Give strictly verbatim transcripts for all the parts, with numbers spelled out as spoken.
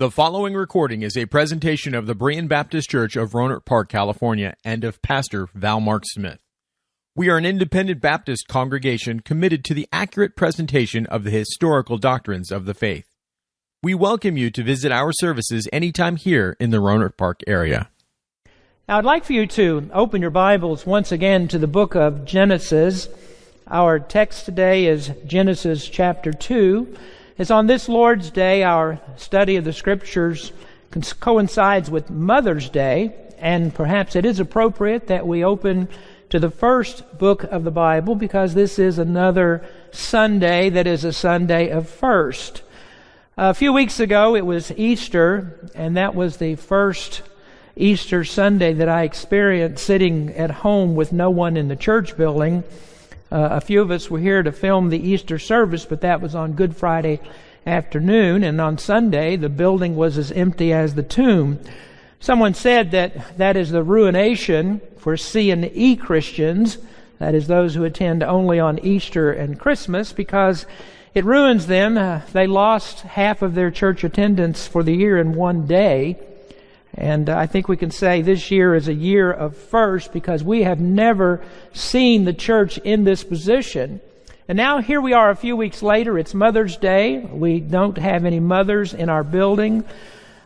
The following recording is a presentation of the Berean Baptist Church of Rohnert Park, California, and of Pastor Val Mark Smith. We are an independent Baptist congregation committed to the accurate presentation of the historical doctrines of the faith. We welcome you to visit our services anytime here in the Rohnert Park area. Now I'd like for you to open your Bibles once again to the book of Genesis. Our text today is Genesis chapter two. It's on this Lord's Day, our study of the Scriptures coincides with Mother's Day, and perhaps it is appropriate that we open to the first book of the Bible, because this is another Sunday that is a Sunday of first. A few weeks ago, it was Easter, and that was the first Easter Sunday that I experienced sitting at home with no one in the church building. Uh, a few of us were here to film the Easter service, but that was on Good Friday afternoon, and on Sunday the building was as empty as the tomb. Someone said that that is the ruination for C and E Christians, that is those who attend only on Easter and Christmas, because it ruins them. Uh, they lost half of their church attendance for the year in one day, and I think we can say this year is a year of first, because we have never seen the church in this position. And now here we are a few weeks later. It's Mother's Day. We don't have any mothers in our building.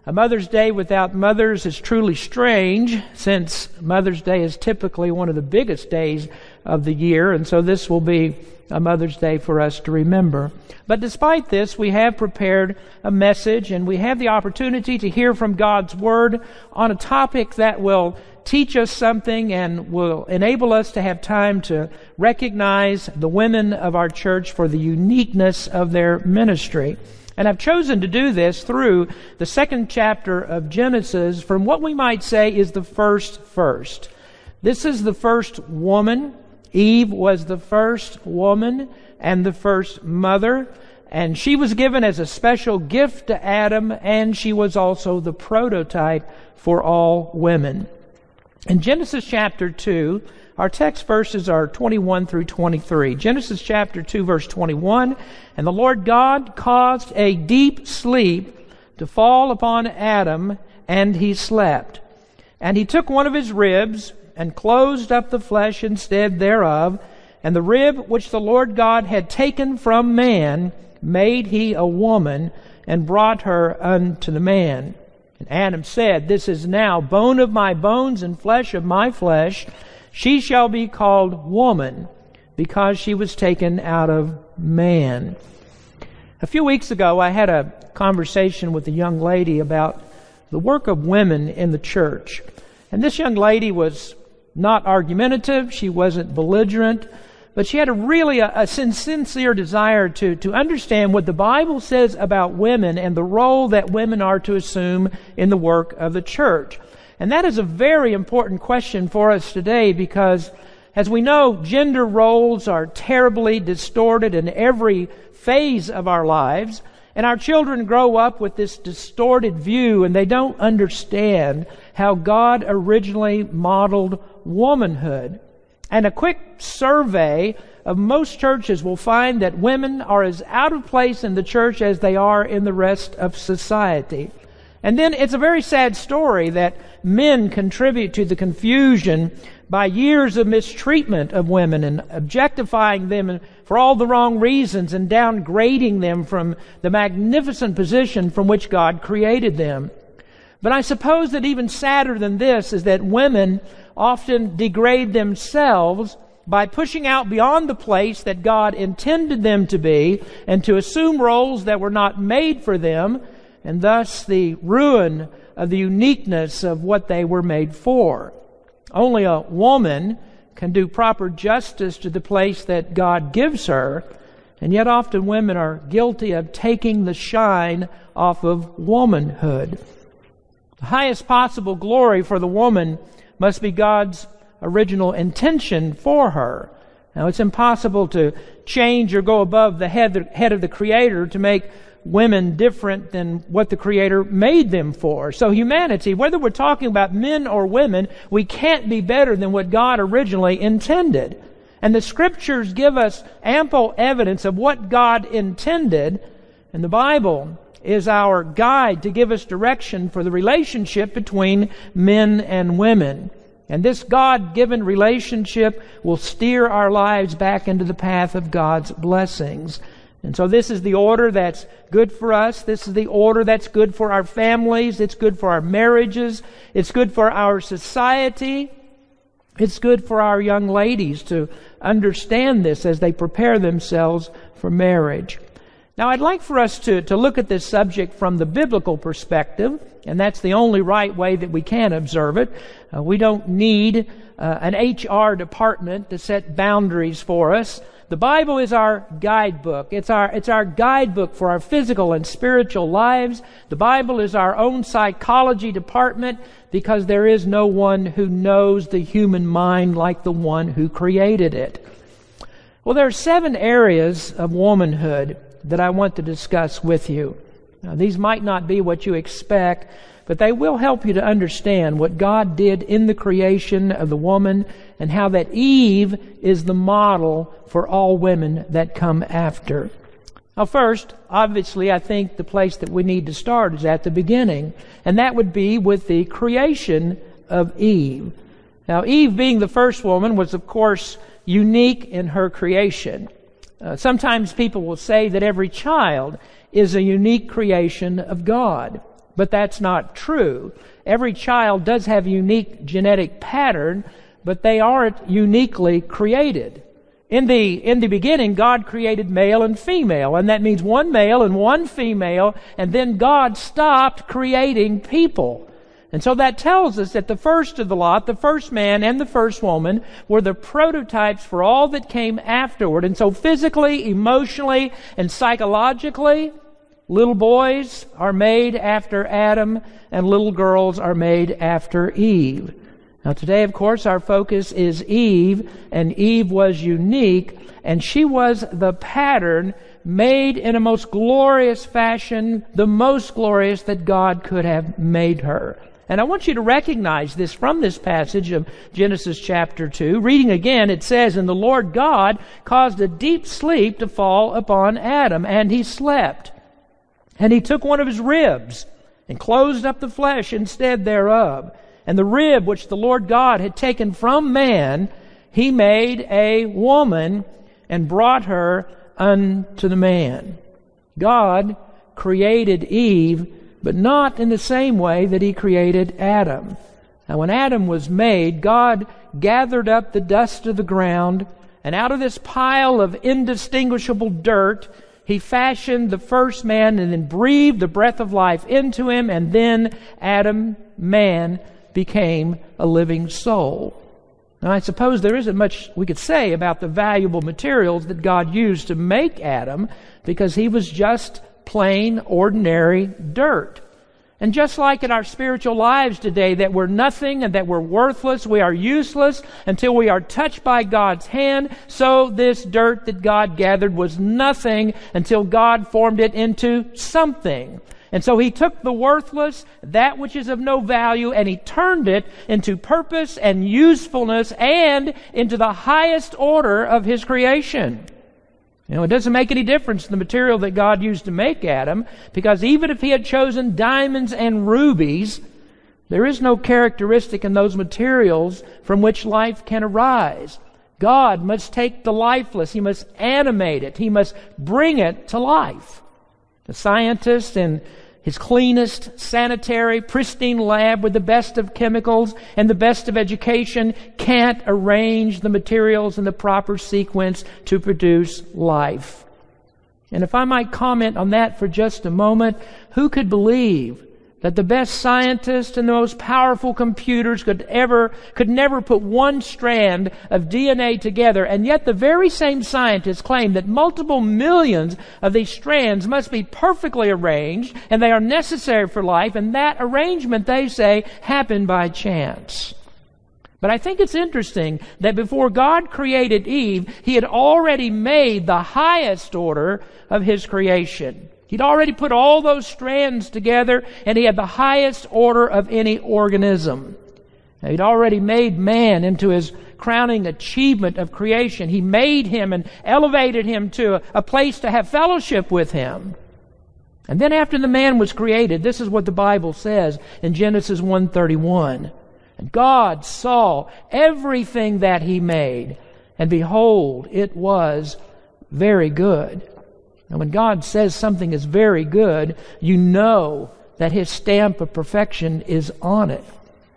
A Mother's Day without mothers is truly strange, since Mother's Day is typically one of the biggest days of the year. And so this will be a Mother's Day for us to remember. But despite this, we have prepared a message, and we have the opportunity to hear from God's Word on a topic that will teach us something and will enable us to have time to recognize the women of our church for the uniqueness of their ministry. And I've chosen to do this through the second chapter of Genesis from what we might say is the first first. This is the first woman. Eve was the first woman and the first mother, and she was given as a special gift to Adam, and she was also the prototype for all women. In Genesis chapter two, our text verses are twenty-one through twenty-three. Genesis chapter two, verse twenty-one, "And the Lord God caused a deep sleep to fall upon Adam, and he slept. And he took one of his ribs, and closed up the flesh instead thereof. And the rib which the Lord God had taken from man made he a woman, and brought her unto the man. And Adam said, This is now bone of my bones and flesh of my flesh. She shall be called woman, because she was taken out of man." A few weeks ago, I had a conversation with a young lady about the work of women in the church. And this young lady was not argumentative, she wasn't belligerent, but she had a really a, a sincere desire to, to understand what the Bible says about women and the role that women are to assume in the work of the church. And that is a very important question for us today, because as we know, gender roles are terribly distorted in every phase of our lives, and our children grow up with this distorted view, and they don't understand how God originally modeled womanhood. And a quick survey of most churches will find that women are as out of place in the church as they are in the rest of society. And then it's a very sad story that men contribute to the confusion by years of mistreatment of women and objectifying them for all the wrong reasons and downgrading them from the magnificent position from which God created them. But I suppose that even sadder than this is that women often degrade themselves by pushing out beyond the place that God intended them to be, and to assume roles that were not made for them, and thus the ruin of the uniqueness of what they were made for. Only a woman can do proper justice to the place that God gives her, and yet often women are guilty of taking the shine off of womanhood. The highest possible glory for the woman must be God's original intention for her. Now, it's impossible to change or go above the head of the Creator to make women different than what the Creator made them for. So humanity, whether we're talking about men or women, we can't be better than what God originally intended. And the Scriptures give us ample evidence of what God intended, and the Bible is our guide to give us direction for the relationship between men and women. And this God-given relationship will steer our lives back into the path of God's blessings. And so this is the order that's good for us. This is the order that's good for our families. It's good for our marriages. It's good for our society. It's good for our young ladies to understand this as they prepare themselves for marriage. Now, I'd like for us to, to look at this subject from the biblical perspective, and that's the only right way that we can observe it. Uh, we don't need uh, an H R department to set boundaries for us. The Bible is our guidebook. It's our, it's our guidebook for our physical and spiritual lives. The Bible is our own psychology department because there is no one who knows the human mind like the one who created it. Well, there are seven areas of womanhood that I want to discuss with you. Now, these might not be what you expect, but they will help you to understand what God did in the creation of the woman and how that Eve is the model for all women that come after. Now, first, obviously, I think the place that we need to start is at the beginning, and that would be with the creation of Eve. Now, Eve, being the first woman, was, of course, unique in her creation. Uh, sometimes people will say that every child is a unique creation of God. But that's not true. Every child does have a unique genetic pattern, but they aren't uniquely created. In the, in the beginning, God created male and female, and that means one male and one female, and then God stopped creating people. And so that tells us that the first of the lot, the first man and the first woman, were the prototypes for all that came afterward. And so physically, emotionally, and psychologically, little boys are made after Adam, and little girls are made after Eve. Now today, of course, our focus is Eve, and Eve was unique, and she was the pattern made in a most glorious fashion, the most glorious that God could have made her. And I want you to recognize this from this passage of Genesis chapter two. Reading again, it says, "And the Lord God caused a deep sleep to fall upon Adam, and he slept. And he took one of his ribs and closed up the flesh instead thereof. And the rib which the Lord God had taken from man, he made a woman and brought her unto the man." God created Eve, but not in the same way that he created Adam. Now, when Adam was made, God gathered up the dust of the ground, and out of this pile of indistinguishable dirt, he fashioned the first man and then breathed the breath of life into him, and then Adam, man, became a living soul. Now, I suppose there isn't much we could say about the valuable materials that God used to make Adam, because he was just plain, ordinary dirt. And just like in our spiritual lives today, that we're nothing and that we're worthless, we are useless until we are touched by God's hand, so this dirt that God gathered was nothing until God formed it into something. And so he took the worthless, that which is of no value, and he turned it into purpose and usefulness and into the highest order of his creation. You know, it doesn't make any difference the material that God used to make Adam, because even if he had chosen diamonds and rubies, there is no characteristic in those materials from which life can arise. God must take the lifeless. He must animate it. He must bring it to life. The scientist in his cleanest, sanitary, pristine lab with the best of chemicals and the best of education can't arrange the materials in the proper sequence to produce life. And if I might comment on that for just a moment, who could believe that the best scientists and the most powerful computers could ever, could never put one strand of D N A together, and yet the very same scientists claim that multiple millions of these strands must be perfectly arranged, and they are necessary for life, and that arrangement, they say, happened by chance. But I think it's interesting that before God created Eve, he had already made the highest order of his creation. He'd already put all those strands together, and he had the highest order of any organism. Now, he'd already made man into his crowning achievement of creation. He made him and elevated him to a, a place to have fellowship with him. And then after the man was created, this is what the Bible says in Genesis one thirty-one. And God saw everything that He made, and behold, it was very good. And when God says something is very good, you know that His stamp of perfection is on it.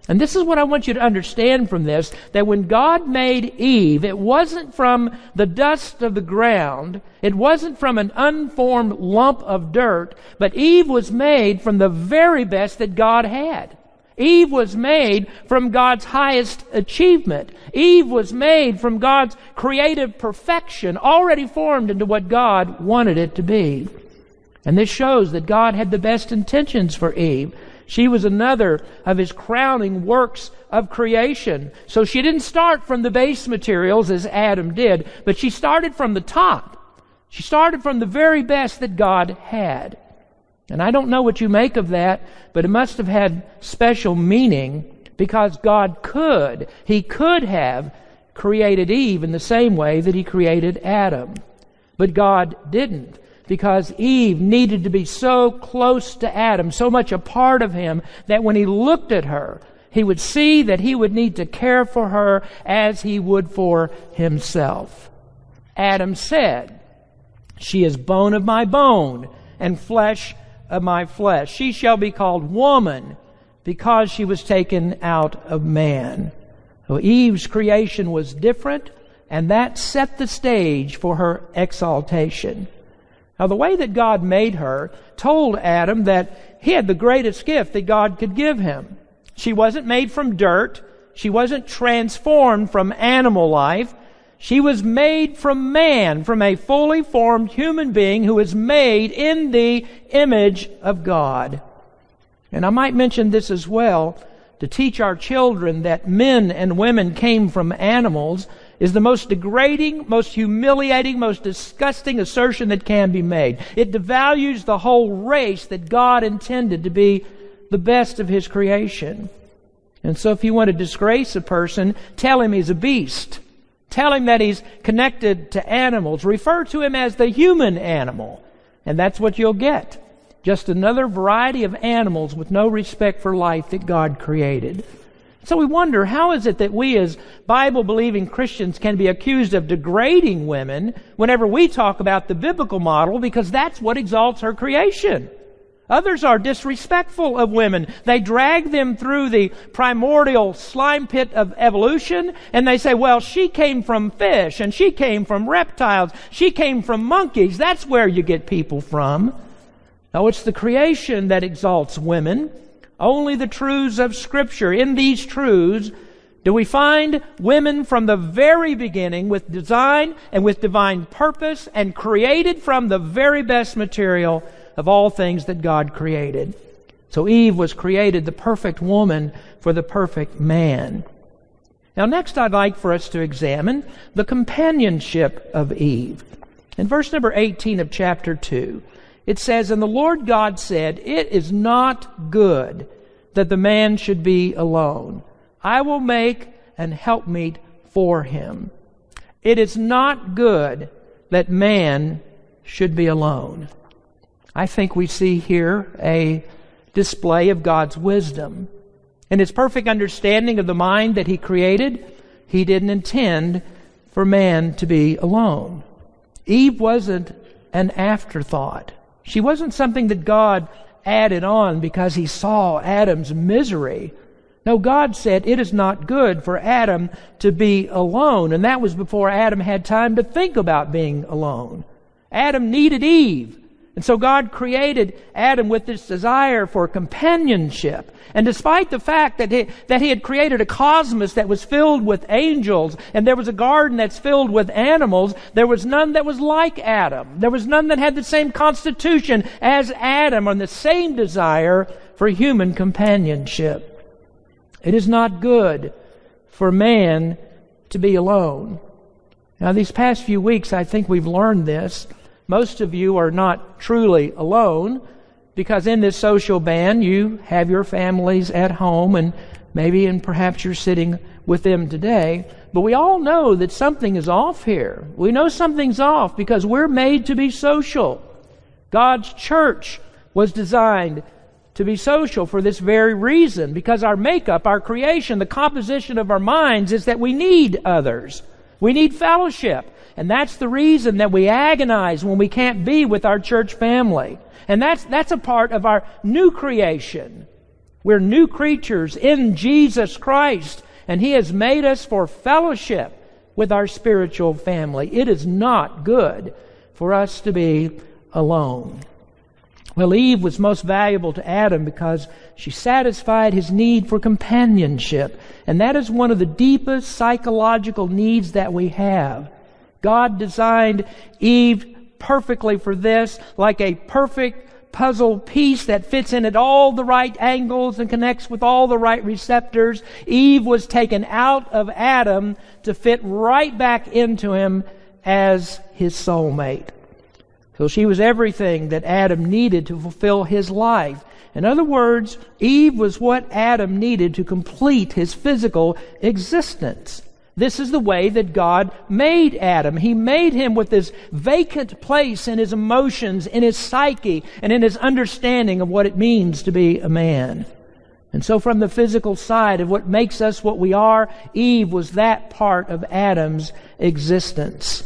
And this is what I want you to understand from this, that when God made Eve, it wasn't from the dust of the ground, it wasn't from an unformed lump of dirt, but Eve was made from the very best that God had. Eve was made from God's highest achievement. Eve was made from God's creative perfection, already formed into what God wanted it to be. And this shows that God had the best intentions for Eve. She was another of His crowning works of creation. So she didn't start from the base materials as Adam did, but she started from the top. She started from the very best that God had. And I don't know what you make of that, but it must have had special meaning, because God could, He could have created Eve in the same way that He created Adam. But God didn't, because Eve needed to be so close to Adam, so much a part of him, that when he looked at her, he would see that he would need to care for her as he would for himself. Adam said, "She is bone of my bone and flesh of my flesh. She shall be called woman, because she was taken out of man." So Eve's creation was different, and that set the stage for her exaltation. Now, the way that God made her told Adam that he had the greatest gift that God could give him. She wasn't made from dirt. She wasn't transformed from animal life. She was made from man, from a fully formed human being who is made in the image of God. And I might mention this as well, to teach our children that men and women came from animals is the most degrading, most humiliating, most disgusting assertion that can be made. It devalues the whole race that God intended to be the best of His creation. And so if you want to disgrace a person, tell him he's a beast. Tell him that he's connected to animals. Refer to him as the human animal. And that's what you'll get. Just another variety of animals with no respect for life that God created. So we wonder, how is it that we as Bible-believing Christians can be accused of degrading women whenever we talk about the biblical model, because that's what exalts her creation? Others are disrespectful of women. They drag them through the primordial slime pit of evolution, and they say, well, she came from fish, and she came from reptiles, she came from monkeys. That's where you get people from. No, it's the creation that exalts women. Only the truths of Scripture. In these truths do we find women from the very beginning with design and with divine purpose, and created from the very best material of all things that God created. So Eve was created the perfect woman for the perfect man. Now next I'd like for us to examine the companionship of Eve. In verse number eighteen of chapter two, it says, "And the Lord God said, it is not good that the man should be alone. I will make an helpmeet for him." It is not good that man should be alone. I think we see here a display of God's wisdom. In His perfect understanding of the mind that He created, He didn't intend for man to be alone. Eve wasn't an afterthought. She wasn't something that God added on because He saw Adam's misery. No, God said it is not good for Adam to be alone. And that was before Adam had time to think about being alone. Adam needed Eve. And so God created Adam with this desire for companionship. And despite the fact that he, that he had created a cosmos that was filled with angels, and there was a garden that's filled with animals, there was none that was like Adam. There was none that had the same constitution as Adam, and the same desire for human companionship. It is not good for man to be alone. Now, these past few weeks, I think we've learned this. Most of you are not truly alone, because in this social band you have your families at home, and maybe and perhaps you're sitting with them today. But we all know that something is off here. We know something's off because we're made to be social. God's church was designed to be social for this very reason, because our makeup, our creation, the composition of our minds is that we need others. We need fellowship. And that's the reason that we agonize when we can't be with our church family. And that's that's a part of our new creation. We're new creatures in Jesus Christ, and He has made us for fellowship with our spiritual family. It is not good for us to be alone. Well, Eve was most valuable to Adam because she satisfied his need for companionship. And that is one of the deepest psychological needs that we have. God designed Eve perfectly for this, like a perfect puzzle piece that fits in at all the right angles and connects with all the right receptors. Eve was taken out of Adam to fit right back into him as his soulmate. So she was everything that Adam needed to fulfill his life. In other words, Eve was what Adam needed to complete his physical existence. This is the way that God made Adam. He made him with this vacant place in his emotions, in his psyche, and in his understanding of what it means to be a man. And so from the physical side of what makes us what we are, Eve was that part of Adam's existence.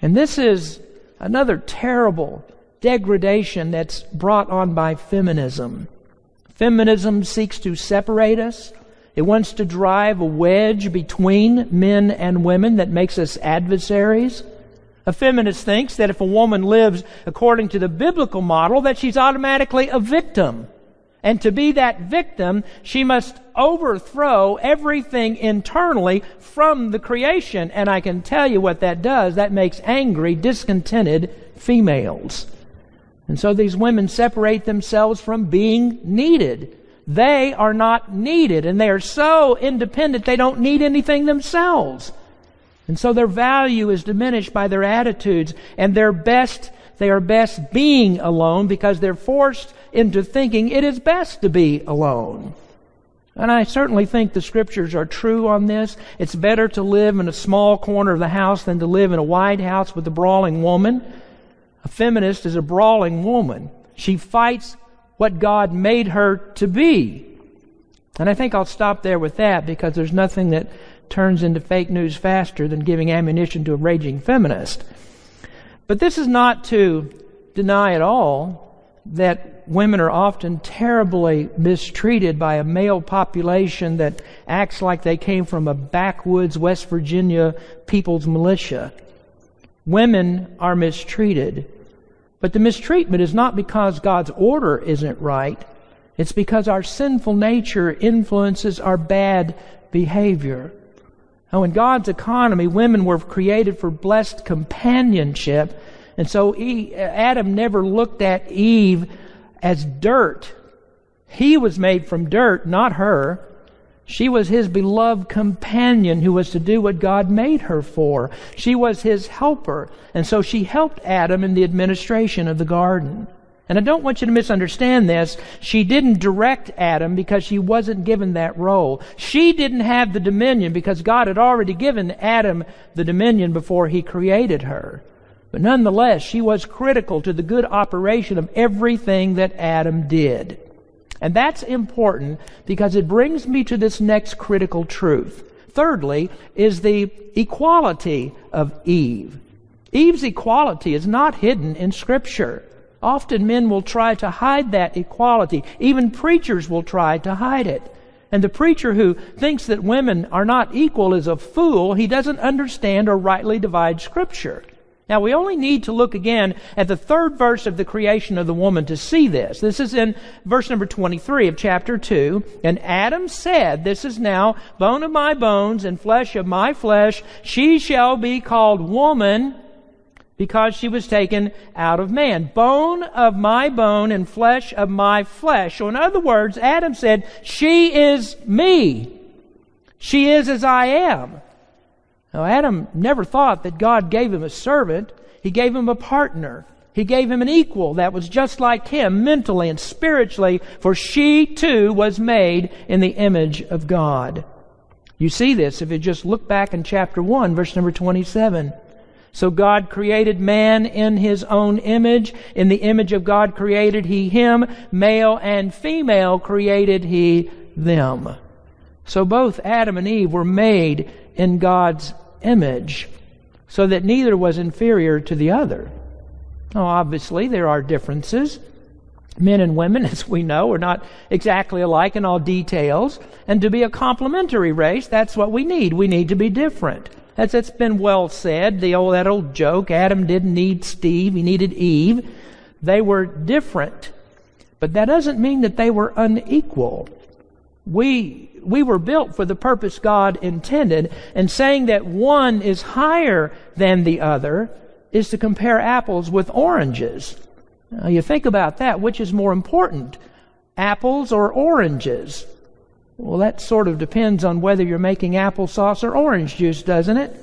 And this is another terrible degradation that's brought on by feminism. Feminism seeks to separate us. It wants to drive a wedge between men and women that makes us adversaries. A feminist thinks that if a woman lives according to the biblical model, that she's automatically a victim. And to be that victim, she must overthrow everything internally from the creation. And I can tell you what that does. That makes angry, discontented females. And so these women separate themselves from being needed. They are not needed, and they are so independent they don't need anything themselves. And so their value is diminished by their attitudes, and their best they are best being alone because they're forced into thinking it is best to be alone. And I certainly think the scriptures are true on this. It's better to live in a small corner of the house than to live in a wide house with a brawling woman. A feminist is a brawling woman. She fights what God made her to be. And I think I'll stop there with that, because there's nothing that turns into fake news faster than giving ammunition to a raging feminist. But this is not to deny at all that women are often terribly mistreated by a male population that acts like they came from a backwoods West Virginia people's militia. Women are mistreated. But the mistreatment is not because God's order isn't right. It's because our sinful nature influences our bad behavior. Now, in God's economy, women were created for blessed companionship. And so Adam never looked at Eve as dirt. He was made from dirt, not her. She was his beloved companion who was to do what God made her for. She was his helper. And so she helped Adam in the administration of the garden. And I don't want you to misunderstand this. She didn't direct Adam because she wasn't given that role. She didn't have the dominion because God had already given Adam the dominion before He created her. But nonetheless, she was critical to the good operation of everything that Adam did. And that's important because it brings me to this next critical truth. Thirdly, is the equality of Eve. Eve's equality is not hidden in Scripture. Often men will try to hide that equality. Even preachers will try to hide it. And the preacher who thinks that women are not equal is a fool. He doesn't understand or rightly divide Scripture. Now, we only need to look again at the third verse of the creation of the woman to see this. This is in verse number twenty-three of chapter two. And Adam said, this is now bone of my bones and flesh of my flesh. She shall be called woman, because she was taken out of man. Bone of my bone and flesh of my flesh. So in other words, Adam said, she is me. She is as I am. Now, Adam never thought that God gave him a servant. He gave him a partner. He gave him an equal that was just like him mentally and spiritually, for she too was made in the image of God. You see this if you just look back in chapter one, verse number twenty-seven. So God created man in His own image. In the image of God created He him. Male and female created He them. So both Adam and Eve were made in God's image, so that neither was inferior to the other. Now, obviously, there are differences. Men and women, as we know, are not exactly alike in all details. And to be a complementary race, that's what we need. We need to be different. That's, that's been well said, the old, that old joke, Adam didn't need Steve, he needed Eve. They were different. But that doesn't mean that they were unequal. We, we were built for the purpose God intended, and saying that one is higher than the other is to compare apples with oranges. Now, you think about that, which is more important, apples or oranges? Well, that sort of depends on whether you're making applesauce or orange juice, doesn't it?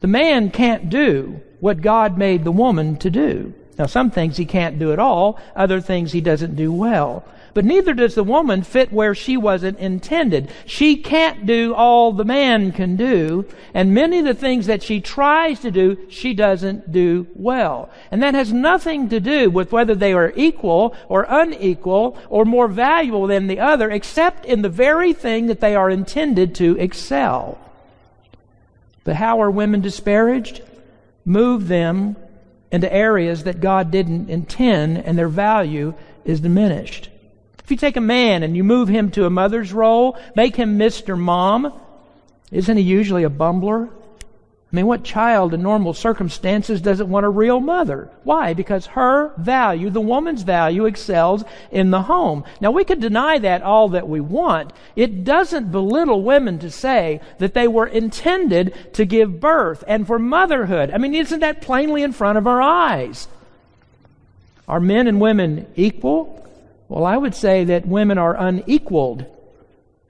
The man can't do what God made the woman to do. Now, some things he can't do at all, other things he doesn't do well. But neither does the woman fit where she wasn't intended. She can't do all the man can do, and many of the things that she tries to do, she doesn't do well. And that has nothing to do with whether they are equal or unequal or more valuable than the other, except in the very thing that they are intended to excel. But how are women disparaged? Move them into areas that God didn't intend, and their value is diminished. If you take a man and you move him to a mother's role, make him Mister Mom, isn't he usually a bumbler? I mean, what child in normal circumstances doesn't want a real mother? Why? Because her value, the woman's value, excels in the home. Now, we could deny that all that we want. It doesn't belittle women to say that they were intended to give birth and for motherhood. I mean, isn't that plainly in front of our eyes? Are men and women equal? Well, I would say that women are unequaled,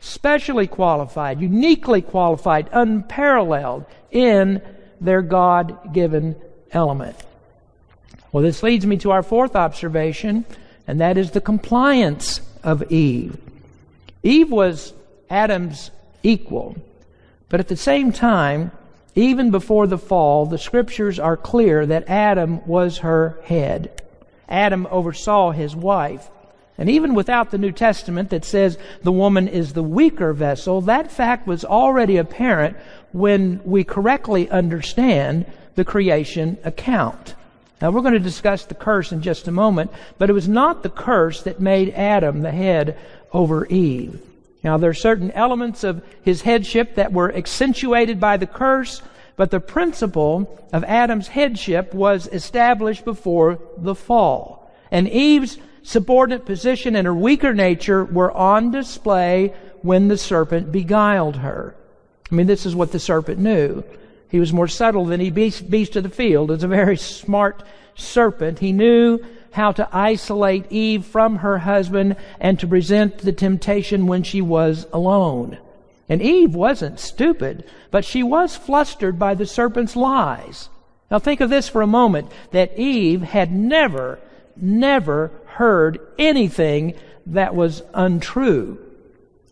specially qualified, uniquely qualified, unparalleled in their God-given element. Well, this leads me to our fourth observation, and that is the compliance of Eve. Eve was Adam's equal, but at the same time, even before the fall, the Scriptures are clear that Adam was her head. Adam oversaw his wife. And even without the New Testament that says the woman is the weaker vessel, that fact was already apparent when we correctly understand the creation account. Now, we're going to discuss the curse in just a moment, but it was not the curse that made Adam the head over Eve. Now, there are certain elements of his headship that were accentuated by the curse, but the principle of Adam's headship was established before the fall. And Eve's subordinate position and her weaker nature were on display when the serpent beguiled her. I mean, this is what the serpent knew. He was more subtle than any beast, beast of the field. It was a very smart serpent. He knew how to isolate Eve from her husband and to present the temptation when she was alone. And Eve wasn't stupid, but she was flustered by the serpent's lies. Now think of this for a moment, that Eve had never, never heard anything that was untrue.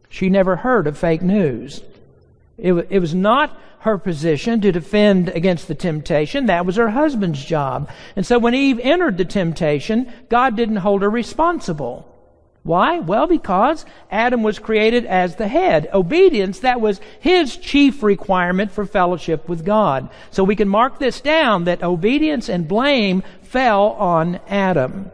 She never heard of fake news. It, it was not her position to defend against the temptation. That was her husband's job. And so when Eve entered the temptation, God didn't hold her responsible. Why? Well, because Adam was created as the head. Obedience, that was his chief requirement for fellowship with God. So we can mark this down, that obedience and blame fell on Adam.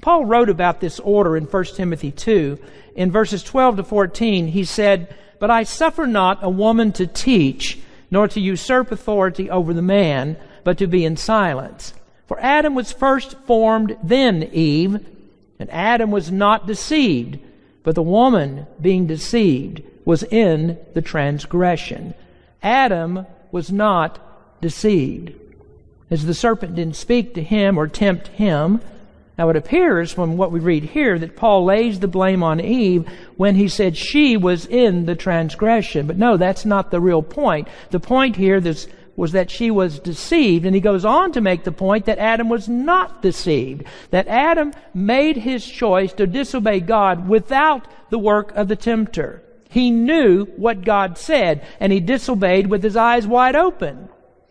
Paul wrote about this order in First Timothy two. In verses twelve to fourteen, he said, "But I suffer not a woman to teach, nor to usurp authority over the man, but to be in silence. For Adam was first formed, then Eve, and Adam was not deceived, but the woman, being deceived, was in the transgression." Adam was not deceived, as the serpent didn't speak to him or tempt him. Now, it appears from what we read here that Paul lays the blame on Eve when he said she was in the transgression. But no, that's not the real point. The point here this, was that she was deceived. And he goes on to make the point that Adam was not deceived, that Adam made his choice to disobey God without the work of the tempter. He knew what God said, and he disobeyed with his eyes wide open.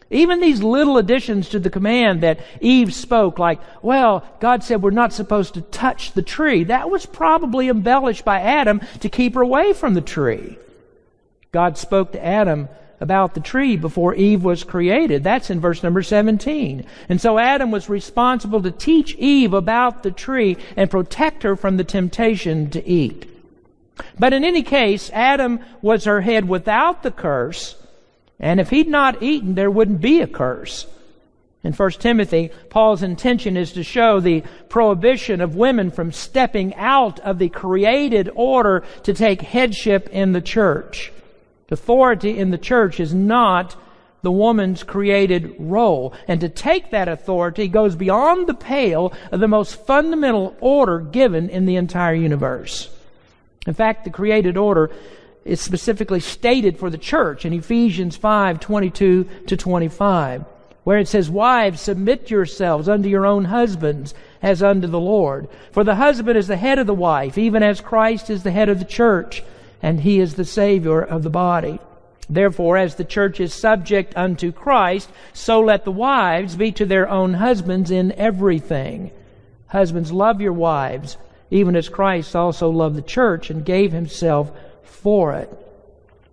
Even these little additions to the command that Eve spoke, like, well, God said we're not supposed to touch the tree. That was probably embellished by Adam to keep her away from the tree. God spoke to Adam about the tree before Eve was created. That's in verse number seventeen. And so Adam was responsible to teach Eve about the tree and protect her from the temptation to eat. But in any case, Adam was her head without the curse, and if he'd not eaten, there wouldn't be a curse. In First Timothy, Paul's intention is to show the prohibition of women from stepping out of the created order to take headship in the church. Authority in the church is not the woman's created role. And to take that authority goes beyond the pale of the most fundamental order given in the entire universe. In fact, the created order is specifically stated for the church in Ephesians five twenty-two to twenty-five, where it says, "Wives, submit yourselves unto your own husbands as unto the Lord. For the husband is the head of the wife, even as Christ is the head of the church, and he is the Savior of the body. Therefore, as the church is subject unto Christ, so let the wives be to their own husbands in everything. Husbands, love your wives, even as Christ also loved the church and gave himself for it."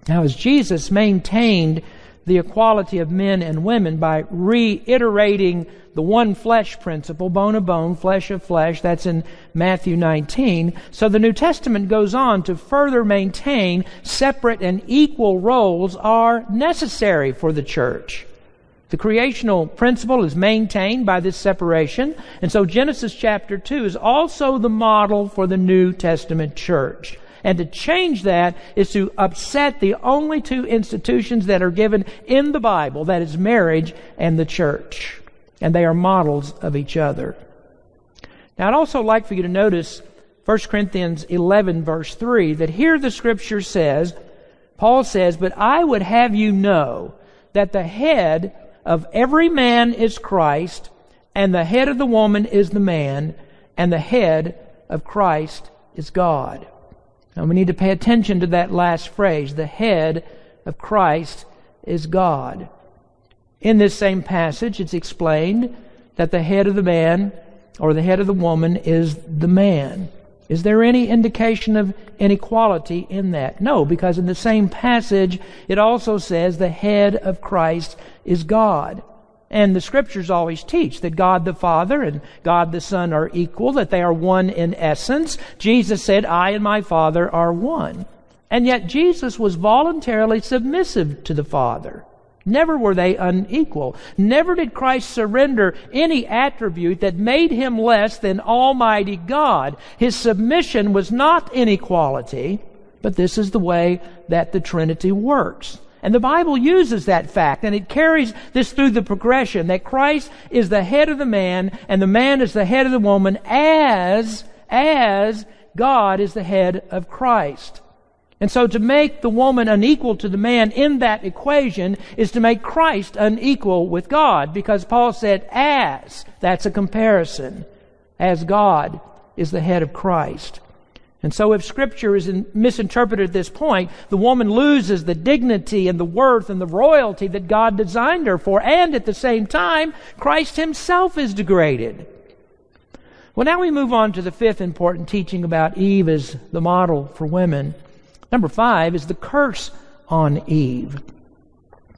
Now, as Jesus maintained the equality of men and women by reiterating the one flesh principle, bone of bone, flesh of flesh, that's in Matthew nineteen. So the New Testament goes on to further maintain separate and equal roles are necessary for the church. The creational principle is maintained by this separation, and so Genesis chapter two is also the model for the New Testament church. And to change that is to upset the only two institutions that are given in the Bible, that is marriage and the church. And they are models of each other. Now, I'd also like for you to notice First Corinthians eleven, verse three, that here the Scripture says, Paul says, "But I would have you know that the head of every man is Christ, and the head of the woman is the man, and the head of Christ is God." And we need to pay attention to that last phrase, the head of Christ is God. In this same passage, it's explained that the head of the man or the head of the woman is the man. Is there any indication of inequality in that? No, because in the same passage, it also says the head of Christ is God. And the Scriptures always teach that God the Father and God the Son are equal, that they are one in essence. Jesus said, "I and my Father are one." And yet Jesus was voluntarily submissive to the Father. Never were they unequal. Never did Christ surrender any attribute that made him less than Almighty God. His submission was not inequality, but this is the way that the Trinity works. And the Bible uses that fact, and it carries this through the progression, that Christ is the head of the man, and the man is the head of the woman, as, as God is the head of Christ. And so to make the woman unequal to the man in that equation is to make Christ unequal with God, because Paul said, as, that's a comparison, as God is the head of Christ. And so if Scripture is in, misinterpreted at this point, the woman loses the dignity and the worth and the royalty that God designed her for. And at the same time, Christ himself is degraded. Well, now we move on to the fifth important teaching about Eve as the model for women. Number five is the curse on Eve.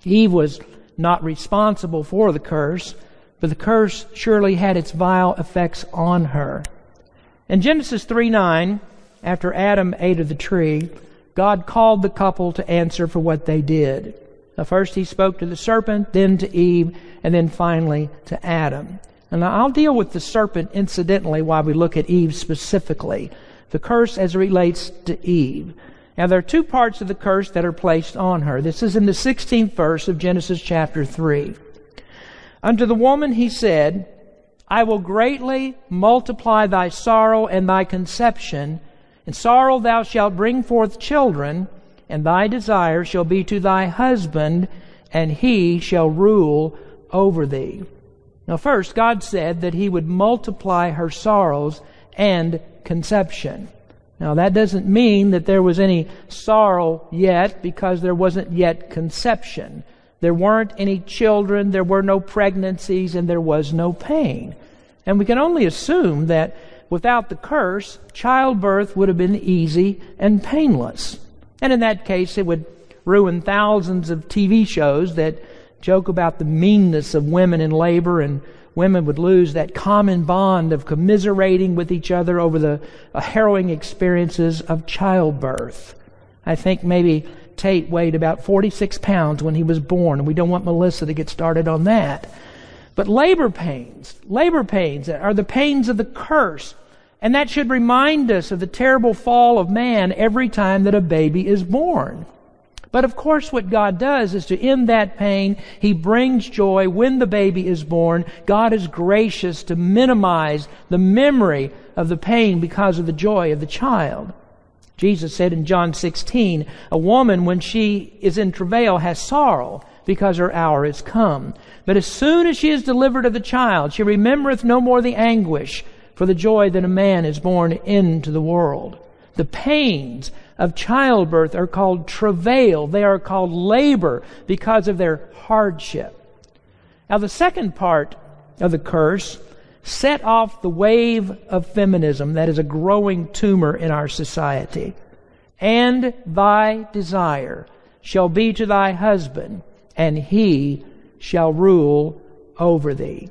Eve was not responsible for the curse, but the curse surely had its vile effects on her. In Genesis three nine, after Adam ate of the tree, God called the couple to answer for what they did. Now, first he spoke to the serpent, then to Eve, and then finally to Adam. And I'll deal with the serpent incidentally while we look at Eve specifically, the curse as it relates to Eve. Now, there are two parts of the curse that are placed on her. This is in the sixteenth verse of Genesis chapter three. "Unto the woman he said, I will greatly multiply thy sorrow and thy conception. In sorrow thou shalt bring forth children, and thy desire shall be to thy husband, and he shall rule over thee." Now first, God said that he would multiply her sorrows and conception. Now that doesn't mean that there was any sorrow yet, because there wasn't yet conception. There weren't any children, there were no pregnancies, and there was no pain. And we can only assume that without the curse, childbirth would have been easy and painless. And in that case, it would ruin thousands of T V shows that joke about the meanness of women in labor, and women would lose that common bond of commiserating with each other over the harrowing experiences of childbirth. I think maybe Tate weighed about forty-six pounds when he was born, and we don't want Melissa to get started on that. But labor pains, labor pains are the pains of the curse, and that should remind us of the terrible fall of man every time that a baby is born. But of course what God does is to end that pain. He brings joy when the baby is born. God is gracious to minimize the memory of the pain because of the joy of the child. Jesus said in John sixteen, a woman when she is in travail has sorrow because her hour is come. But as soon as she is delivered of the child, she remembereth no more the anguish for the joy that a man is born into the world. The pains of childbirth are called travail. They are called labor because of their hardship. Now the second part of the curse set off the wave of feminism that is a growing tumor in our society. And thy desire shall be to thy husband, and he shall rule over thee.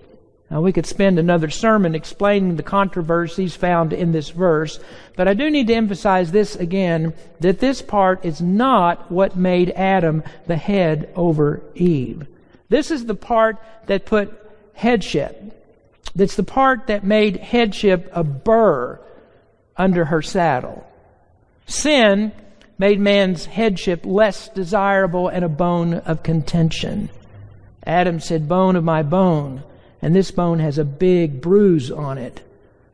Now, we could spend another sermon explaining the controversies found in this verse, but I do need to emphasize this again, that this part is not what made Adam the head over Eve. This is the part that put headship, that's the part that made headship a burr under her saddle. Sin made man's headship less desirable and a bone of contention. Adam said, "Bone of my bone," and this bone has a big bruise on it.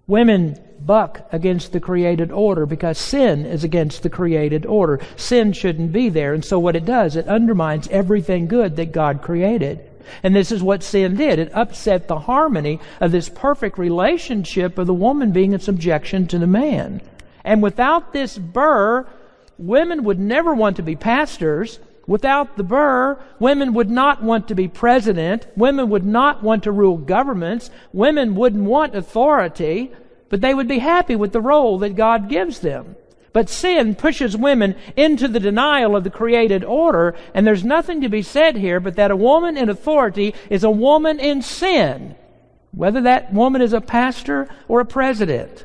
Women buck against the created order because sin is against the created order. Sin shouldn't be there. And so what it does, it undermines everything good that God created. And this is what sin did. It upset the harmony of this perfect relationship of the woman being in subjection to the man. And without this burr, women would never want to be pastors. Without the burr, women would not want to be president. Women would not want to rule governments. Women wouldn't want authority, but they would be happy with the role that God gives them. But sin pushes women into the denial of the created order, and there's nothing to be said here but that a woman in authority is a woman in sin, whether that woman is a pastor or a president.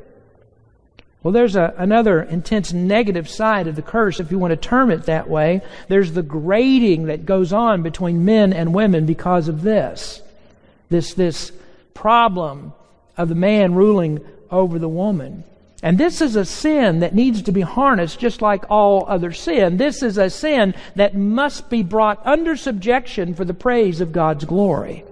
Well, there's a, another intense negative side of the curse, if you want to term it that way. There's the grading that goes on between men and women because of this. This, this problem of the man ruling over the woman. And this is a sin that needs to be harnessed just like all other sin. This is a sin that must be brought under subjection for the praise of God's glory.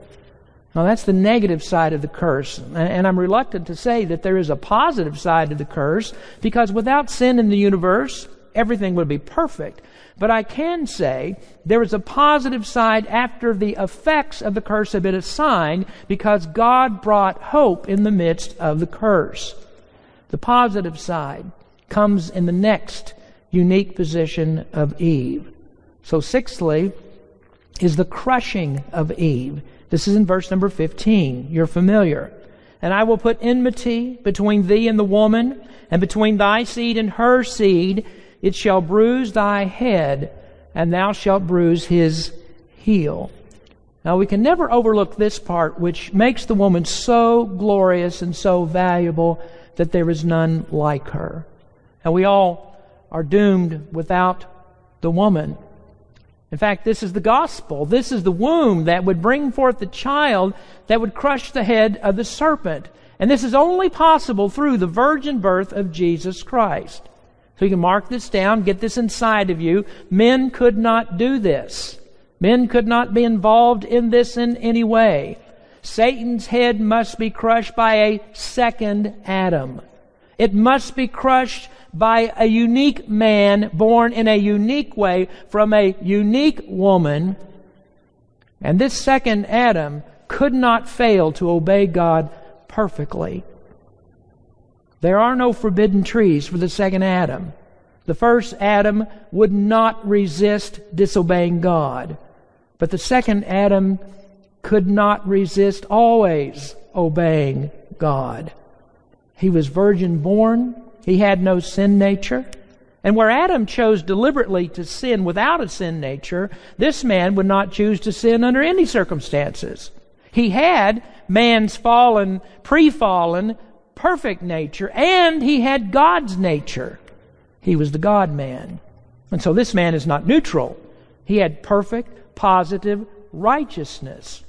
Now, that's the negative side of the curse, and I'm reluctant to say that there is a positive side to the curse, because without sin in the universe, everything would be perfect. But I can say there is a positive side after the effects of the curse have been assigned, because God brought hope in the midst of the curse. The positive side comes in the next unique position of Eve. So sixthly is the crushing of Eve. This is in verse number fifteen. You're familiar. And I will put enmity between thee and the woman, and between thy seed and her seed. It shall bruise thy head, and thou shalt bruise his heel. Now we can never overlook this part, which makes the woman so glorious and so valuable that there is none like her. And we all are doomed without the woman. In fact, this is the gospel. This is the womb that would bring forth the child that would crush the head of the serpent. And this is only possible through the virgin birth of Jesus Christ. So you can mark this down, get this inside of you. Men could not do this. Men could not be involved in this in any way. Satan's head must be crushed by a second Adam. It must be crushed by a unique man born in a unique way from a unique woman. And this second Adam could not fail to obey God perfectly. There are no forbidden trees for the second Adam. The first Adam would not resist disobeying God. But the second Adam could not resist always obeying God. He was virgin born. He had no sin nature. And where Adam chose deliberately to sin without a sin nature, this man would not choose to sin under any circumstances. He had man's fallen, pre-fallen, perfect nature, and he had God's nature. He was the God-man. And so this man is not neutral. He had perfect, positive righteousness.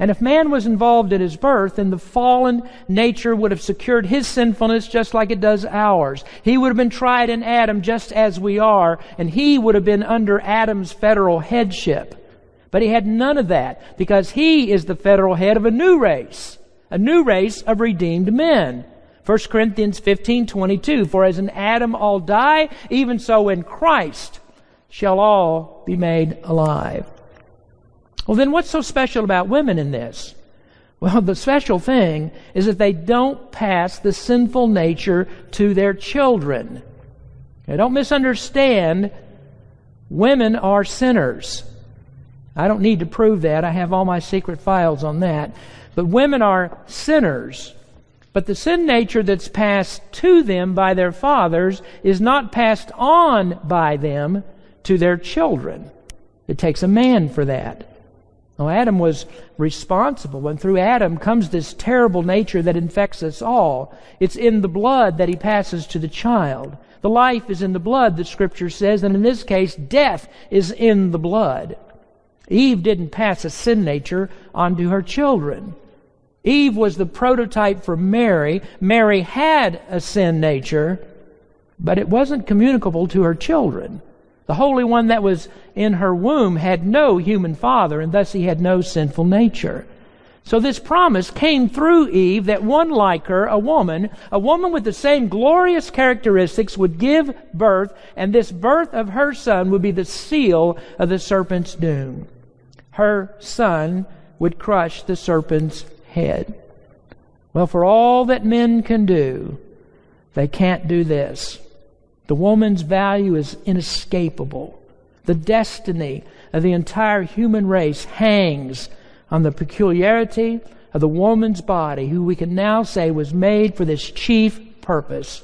And if man was involved at his birth, then the fallen nature would have secured his sinfulness just like it does ours. He would have been tried in Adam just as we are, and he would have been under Adam's federal headship. But he had none of that, because he is the federal head of a new race, a new race of redeemed men. First Corinthians fifteen twenty-two, for as in Adam all die, even so in Christ shall all be made alive. Well, then what's so special about women in this? Well, the special thing is that they don't pass the sinful nature to their children. Now, don't misunderstand. Women are sinners. I don't need to prove that. I have all my secret files on that. But women are sinners. But the sin nature that's passed to them by their fathers is not passed on by them to their children. It takes a man for that. Now, Adam was responsible, and through Adam comes this terrible nature that infects us all. It's in the blood that he passes to the child. The life is in the blood, the Scripture says, and in this case, death is in the blood. Eve didn't pass a sin nature onto her children. Eve was the prototype for Mary. Mary had a sin nature, but it wasn't communicable to her children. The Holy One that was in her womb had no human father, and thus he had no sinful nature. So this promise came through Eve that one like her, a woman, a woman with the same glorious characteristics would give birth, and this birth of her son would be the seal of the serpent's doom. Her son would crush the serpent's head. Well, for all that men can do, they can't do this. The woman's value is inescapable. The destiny of the entire human race hangs on the peculiarity of the woman's body, who we can now say was made for this chief purpose.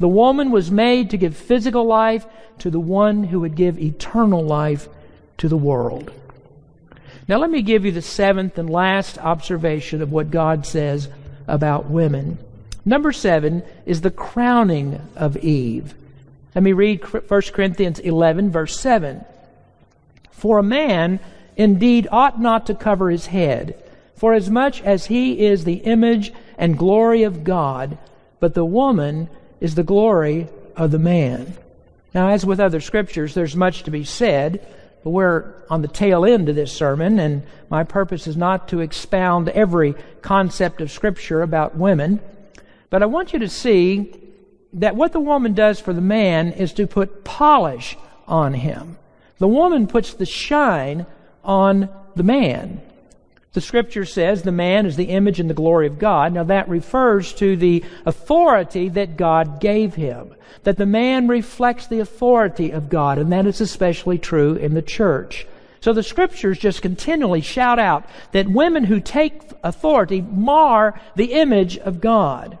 The woman was made to give physical life to the one who would give eternal life to the world. Now let me give you the seventh and last observation of what God says about women. Number seven is the crowning of Eve. Let me read First Corinthians eleven, verse seven. For a man indeed ought not to cover his head, for as much as he is the image and glory of God, but the woman is the glory of the man. Now, as with other scriptures, there's much to be said, but we're on the tail end of this sermon, and my purpose is not to expound every concept of Scripture about women. But I want you to see that what the woman does for the man is to put polish on him. The woman puts the shine on the man. The Scripture says the man is the image and the glory of God. Now that refers to the authority that God gave him, that the man reflects the authority of God, and that is especially true in the church. So the Scriptures just continually shout out that women who take authority mar the image of God.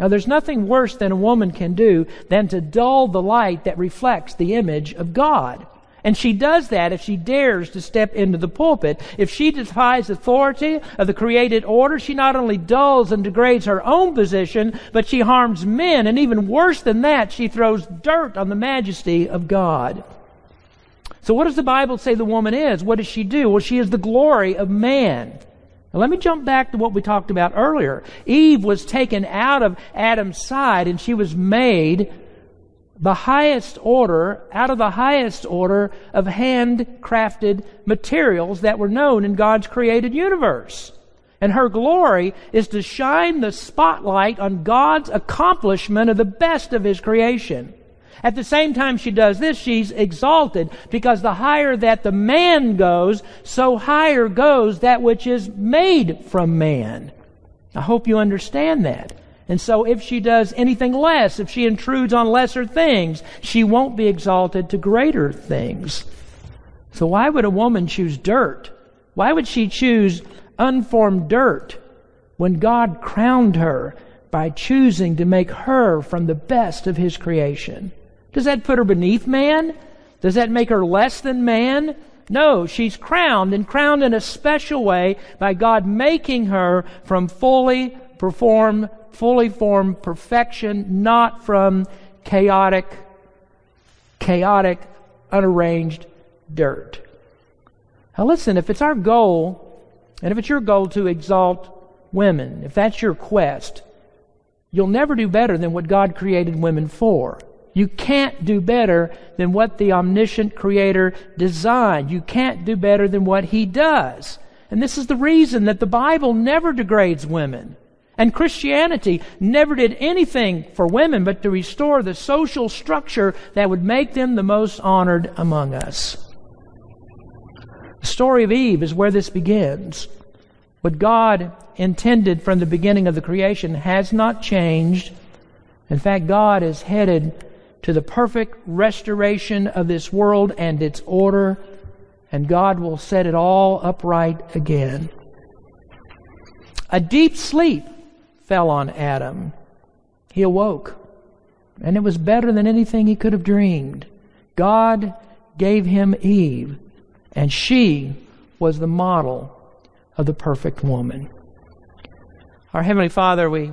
Now, there's nothing worse than a woman can do than to dull the light that reflects the image of God. And she does that if she dares to step into the pulpit. If she defies authority of the created order, she not only dulls and degrades her own position, but she harms men. And even worse than that, she throws dirt on the majesty of God. So what does the Bible say the woman is? What does she do? Well, she is the glory of man. Now, let me jump back to what we talked about earlier. Eve was taken out of Adam's side, and she was made the highest order, out of the highest order of handcrafted materials that were known in God's created universe. And her glory is to shine the spotlight on God's accomplishment of the best of His creation. At the same time she does this, she's exalted, because the higher that the man goes, so higher goes that which is made from man. I hope you understand that. And so if she does anything less, if she intrudes on lesser things, she won't be exalted to greater things. So why would a woman choose dirt? Why would she choose unformed dirt when God crowned her by choosing to make her from the best of His creation? Does that put her beneath man? Does that make her less than man? No, she's crowned, and crowned in a special way by God making her from fully performed, fully formed perfection, not from chaotic, chaotic, unarranged dirt. Now listen, if it's our goal, and if it's your goal to exalt women, if that's your quest, you'll never do better than what God created women for. You can't do better than what the omniscient Creator designed. You can't do better than what He does. And this is the reason that the Bible never degrades women. And Christianity never did anything for women but to restore the social structure that would make them the most honored among us. The story of Eve is where this begins. What God intended from the beginning of the creation has not changed. In fact, God is headed to the perfect restoration of this world and its order, and God will set it all upright again. A deep sleep fell on Adam. He awoke, and it was better than anything he could have dreamed. God gave him Eve, and she was the model of the perfect woman. Our Heavenly Father, we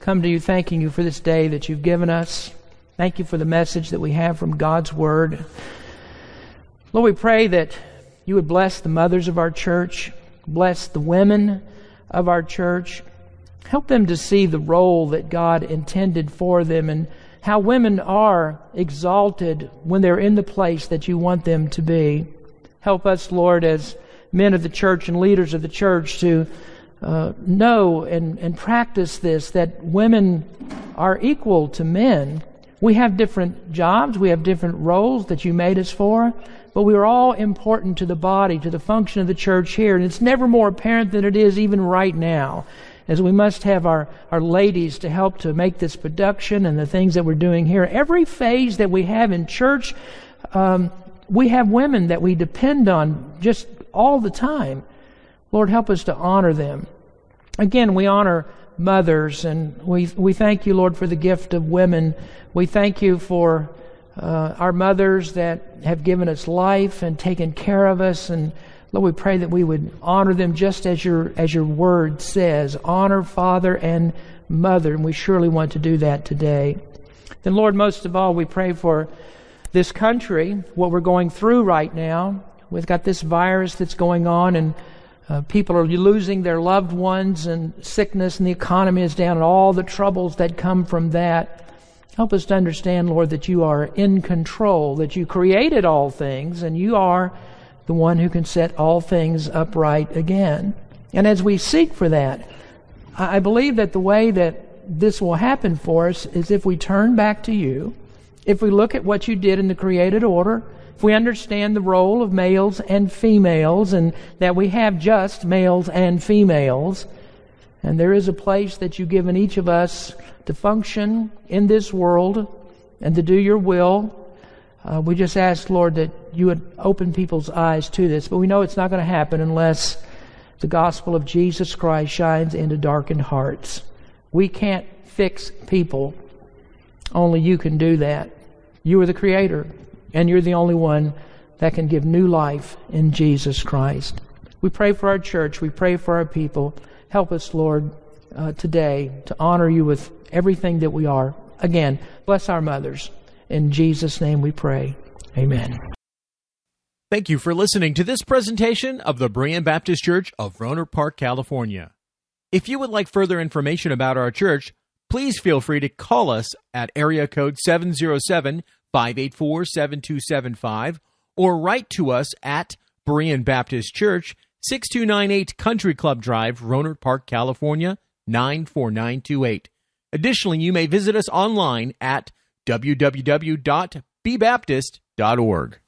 come to You thanking You for this day that You've given us. Thank You for the message that we have from God's Word. Lord, we pray that You would bless the mothers of our church, bless the women of our church. Help them to see the role that God intended for them and how women are exalted when they're in the place that You want them to be. Help us, Lord, as men of the church and leaders of the church to uh, know and, and practice this, that women are equal to men. We have different jobs, we have different roles that You made us for, but we are all important to the body, to the function of the church here, and it's never more apparent than it is even right now, as we must have our, our ladies to help to make this production and the things that we're doing here. Every phase that we have in church, um, we have women that we depend on just all the time. Lord, help us to honor them. Again, we honor mothers, and we we thank You, Lord, for the gift of women. We thank You for uh, our mothers that have given us life and taken care of us. And Lord, we pray that we would honor them just as your as your word says, honor father and mother, and we surely want to do that today. Then Lord, most of all, we pray for this country, what we're going through right now. We've got this virus that's going on, and Uh, people are losing their loved ones, and sickness, and the economy is down, and all the troubles that come from that. Help us to understand, Lord, that You are in control, that You created all things, and You are the one who can set all things upright again. And as we seek for that, I believe that the way that this will happen for us is if we turn back to You, if we look at what You did in the created order, if we understand the role of males and females, and that we have just males and females, and there is a place that You've given each of us to function in this world and to do Your will, uh, we just ask, Lord, that You would open people's eyes to this. But we know it's not going to happen unless the gospel of Jesus Christ shines into darkened hearts. We can't fix people. Only You can do that. You are the Creator, and You're the only one that can give new life in Jesus Christ. We pray for our church. We pray for our people. Help us, Lord, uh, today to honor You with everything that we are. Again, bless our mothers. In Jesus' name we pray. Amen. Thank you for listening to this presentation of the Berean Baptist Church of Rohnert Park, California. If you would like further information about our church, please feel free to call us at area code seven zero seven, five eight four, seven two seven five, or write to us at Berean Baptist Church, six two nine eight Country Club Drive, Rohnert Park, California, nine four nine two eight. Additionally, you may visit us online at w w w dot b baptist dot org.